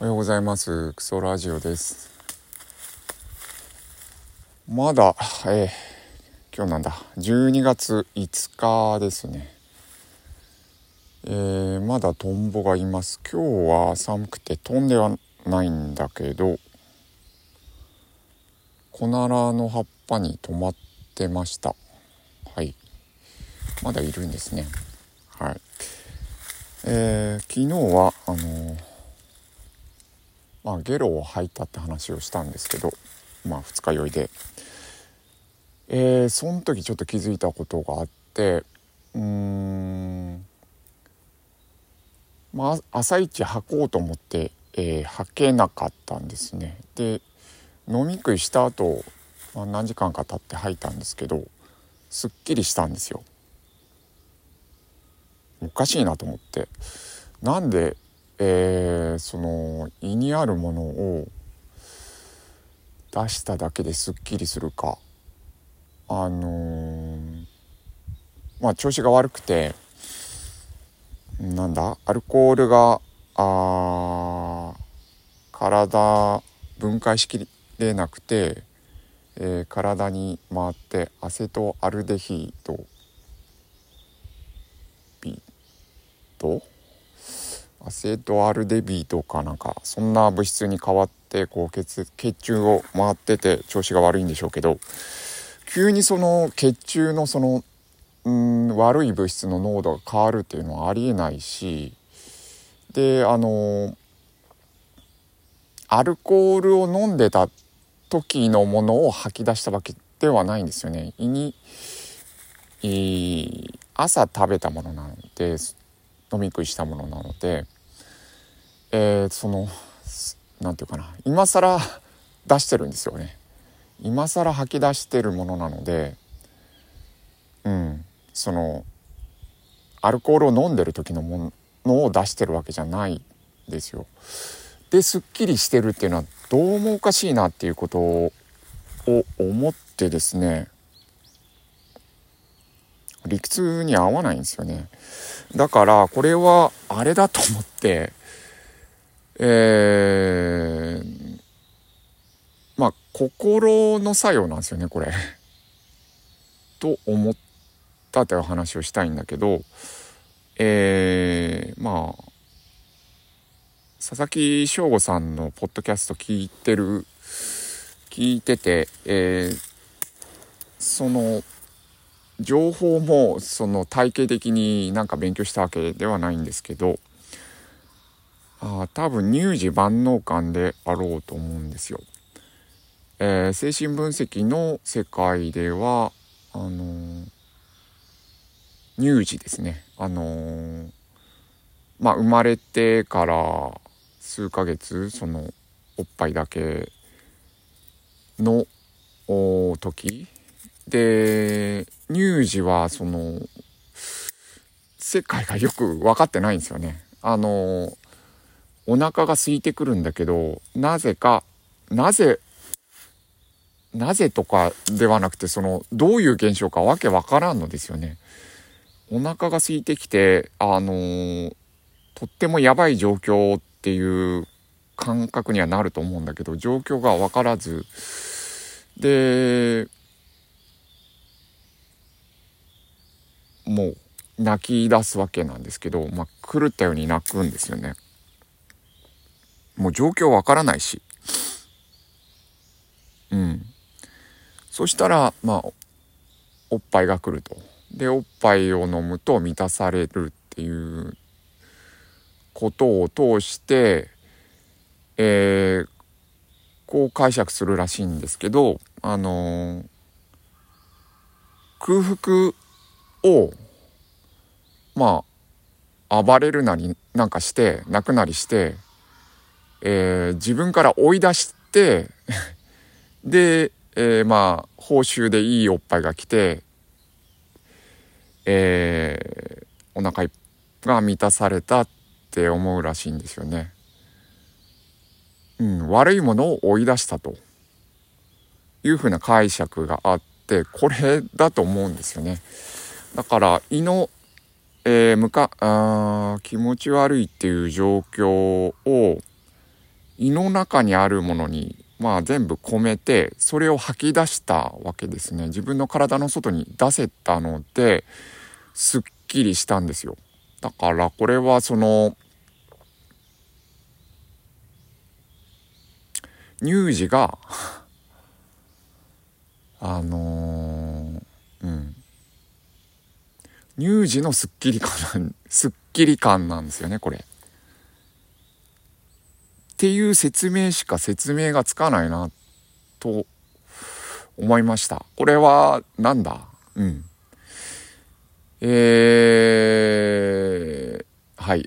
おはようございます。クソラジオです。まだ、今日なんだ12月5日ですね。まだトンボがいます。今日は寒くて飛んではないんだけど、コナラの葉っぱに止まってました。はい、まだいるんですね。はい、昨日はゲロを吐いたって話をしたんですけど、二日酔いで、その時ちょっと気づいたことがあって、朝一吐こうと思って、吐けなかったんですね。で、飲み食いした後、何時間か経って吐いたんですけど、すっきりしたんですよ。おかしいなと思って、なんでその胃にあるものを出しただけですっきりするか、調子が悪くてアルコールが体分解しきれなくて、体に回ってアセトアルデヒードビートアセトアルデビートかなんかそんな物質に変わって血中を回ってて調子が悪いんでしょうけど、急にその血中のその悪い物質の濃度が変わるっていうのはありえないし、でアルコールを飲んでた時のものを吐き出したわけではないんですよね。胃に朝食べたものなので、飲み食いしたものなので、今更出してるんですよね。今更吐き出してるものなので、アルコールを飲んでる時のものを出してるわけじゃないですよ。で、すっきりしてるっていうのはどうもおかしいなっていうことを思ってですね、理屈に合わないんですよね。だからこれはあれだと思って、心の作用なんですよねこれと思ったという話をしたいんだけど、佐々木翔吾さんのポッドキャスト聞いてて、その情報もその体系的に勉強したわけではないんですけど、多分乳児万能感であろうと思うんですよ。精神分析の世界では乳児ですね。生まれてから数ヶ月そのおっぱいだけの時で、乳児はその世界がよく分かってないんですよね。お腹が空いてくるんだけど、なぜとかではなくて、どういう現象かわけわからんのですよね。お腹が空いてきてとってもやばい状況っていう感覚にはなると思うんだけど、状況がわからずでもう泣き出すわけなんですけど、狂ったように泣くんですよね。もう状況わからないし、そしたらおっぱいが来ると。で、おっぱいを飲むと満たされるっていうことを通して、こう解釈するらしいんですけど、空腹を暴れるなりなんかして泣くなりして、自分から追い出してで、報酬でいいおっぱいが来て、お腹が満たされたって思うらしいんですよね。悪いものを追い出したというふうな解釈があって、これだと思うんですよね。だから胃の、気持ち悪いっていう状況を、胃の中にあるものに、全部込めて、それを吐き出したわけですね。自分の体の外に出せたので、すっきりしたんですよ。だからこれはその乳児が乳児のすっきり感なんですよね、これ。っていう説明しか説明がつかないなと思いました。これはなんだ？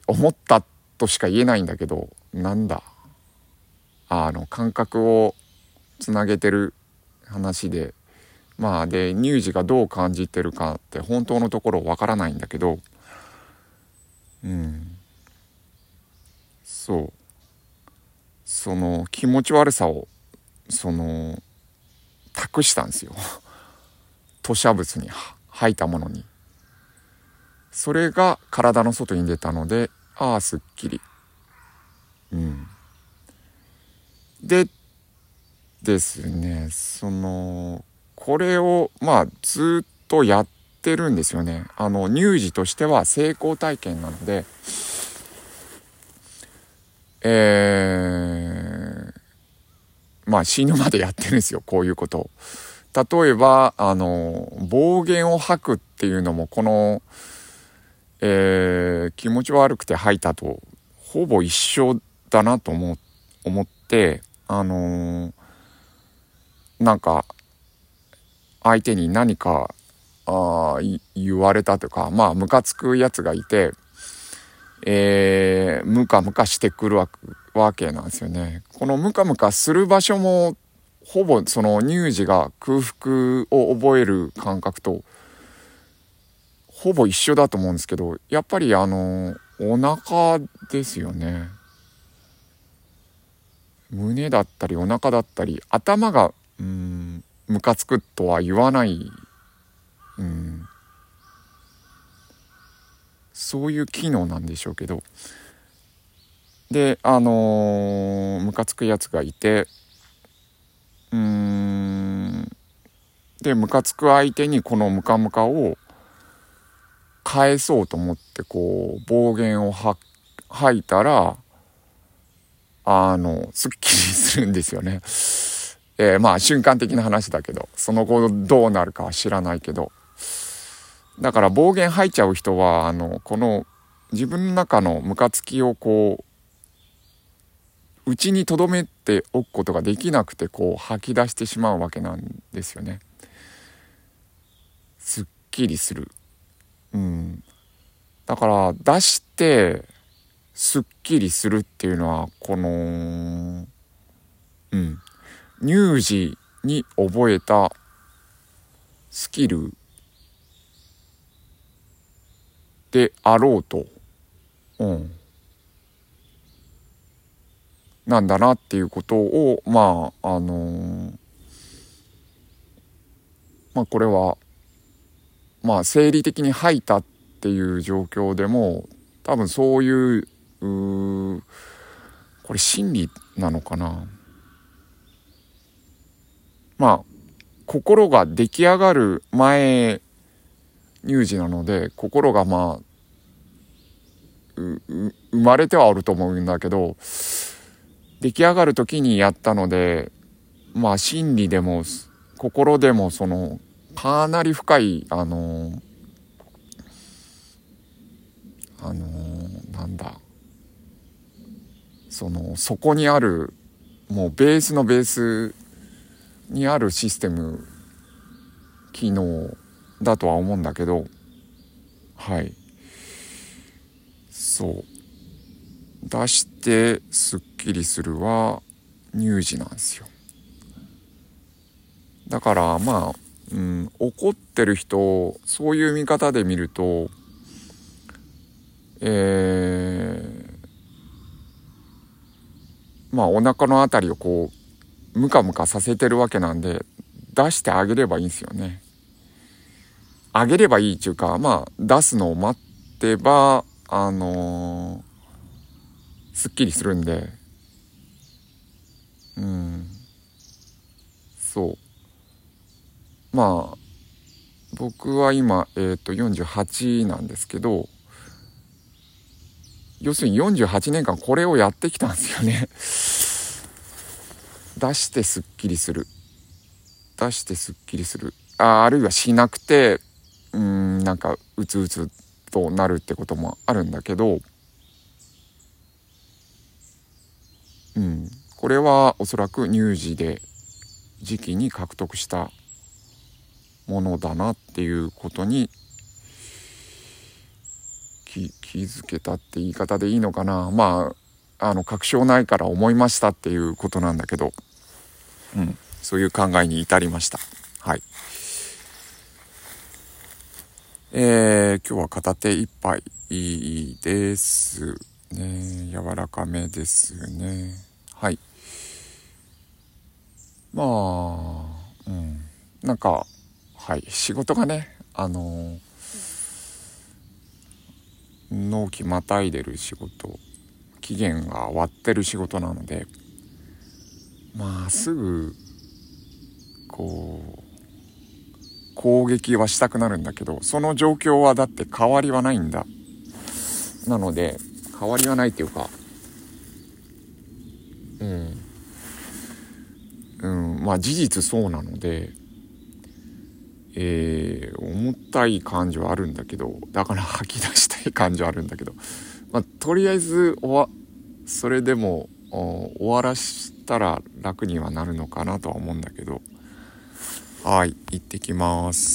思ったとしか言えないんだけど、なんだ？感覚をつなげてる話で、で乳児がどう感じてるかって本当のところわからないんだけど、その気持ち悪さを託したんですよ。吐しゃ物に吐いたものに。それが体の外に出たので、すっきり。でですね、これをずっとやってるんですよね。乳児としては成功体験なので、死ぬまでやってるんですよ、こういうことを。例えば暴言を吐くっていうのも、この、気持ち悪くて吐いたとほぼ一緒だなと思って、相手に何か言われたとか、ムカつくやつがいて、ムカムカしてくるわけなんですよね。このムカムカする場所もほぼその乳児が空腹を覚える感覚とほぼ一緒だと思うんですけど、やっぱりお腹ですよね。胸だったりお腹だったり、頭がムカつくとは言わない、そういう機能なんでしょうけど。で、ムカつくやつがいて、でムカつく相手にこのムカムカを返そうと思って暴言を吐いたら、すっきりするんですよね。瞬間的な話だけど、その後どうなるかは知らないけど。だから暴言吐いちゃう人は、この自分の中のムカつきをうちに留めておくことができなくて、吐き出してしまうわけなんですよね。すっきりする。だから出してすっきりするっていうのは、この乳児に覚えたスキルであろうと、なんだなっていうことを、これは生理的に吐いたっていう状況でも、多分そういう、これ心理なのかな。心が出来上がる前乳児なので、心が生まれてはおると思うんだけど、出来上がる時にやったので、心理でも心でもかなり深いそこにある、もうベースのベースにあるシステム、機能だとは思うんだけど、出してすっきりするは乳児なんですよ。だから怒ってる人、そういう見方で見ると、お腹のあたりをムカムカさせてるわけなんで、出してあげればいいんですよね。あげればいいっていうか、出すのを待ってば、すっきりするんで、そうまあ僕は今、48なんですけど、要するに48年間これをやってきたんですよね。出してすっきりする、出してすっきりする、あるいはしなくてなんかうつうつとなるってこともあるんだけど、これはおそらく乳児で時期に獲得したものだなっていうことに気づけたって言い方でいいのかな。まあ確証ないから思いましたっていうことなんだけど、そういう考えに至りました。はい。今日は片手一杯ですね。柔らかめですね。はい。まあ、なんか仕事がね、納期またいでる仕事、期限が終わってる仕事なので、まあすぐこう攻撃はしたくなるんだけど、その状況はだって変わりはないんだ。なので変わりはないっていうか、まあ事実そうなので、重たい感情あるんだけど、だから吐き出したい感情あるんだけど、まあとりあえずそれでも終わらしたら楽にはなるのかなとは思うんだけど、はい、行ってきます。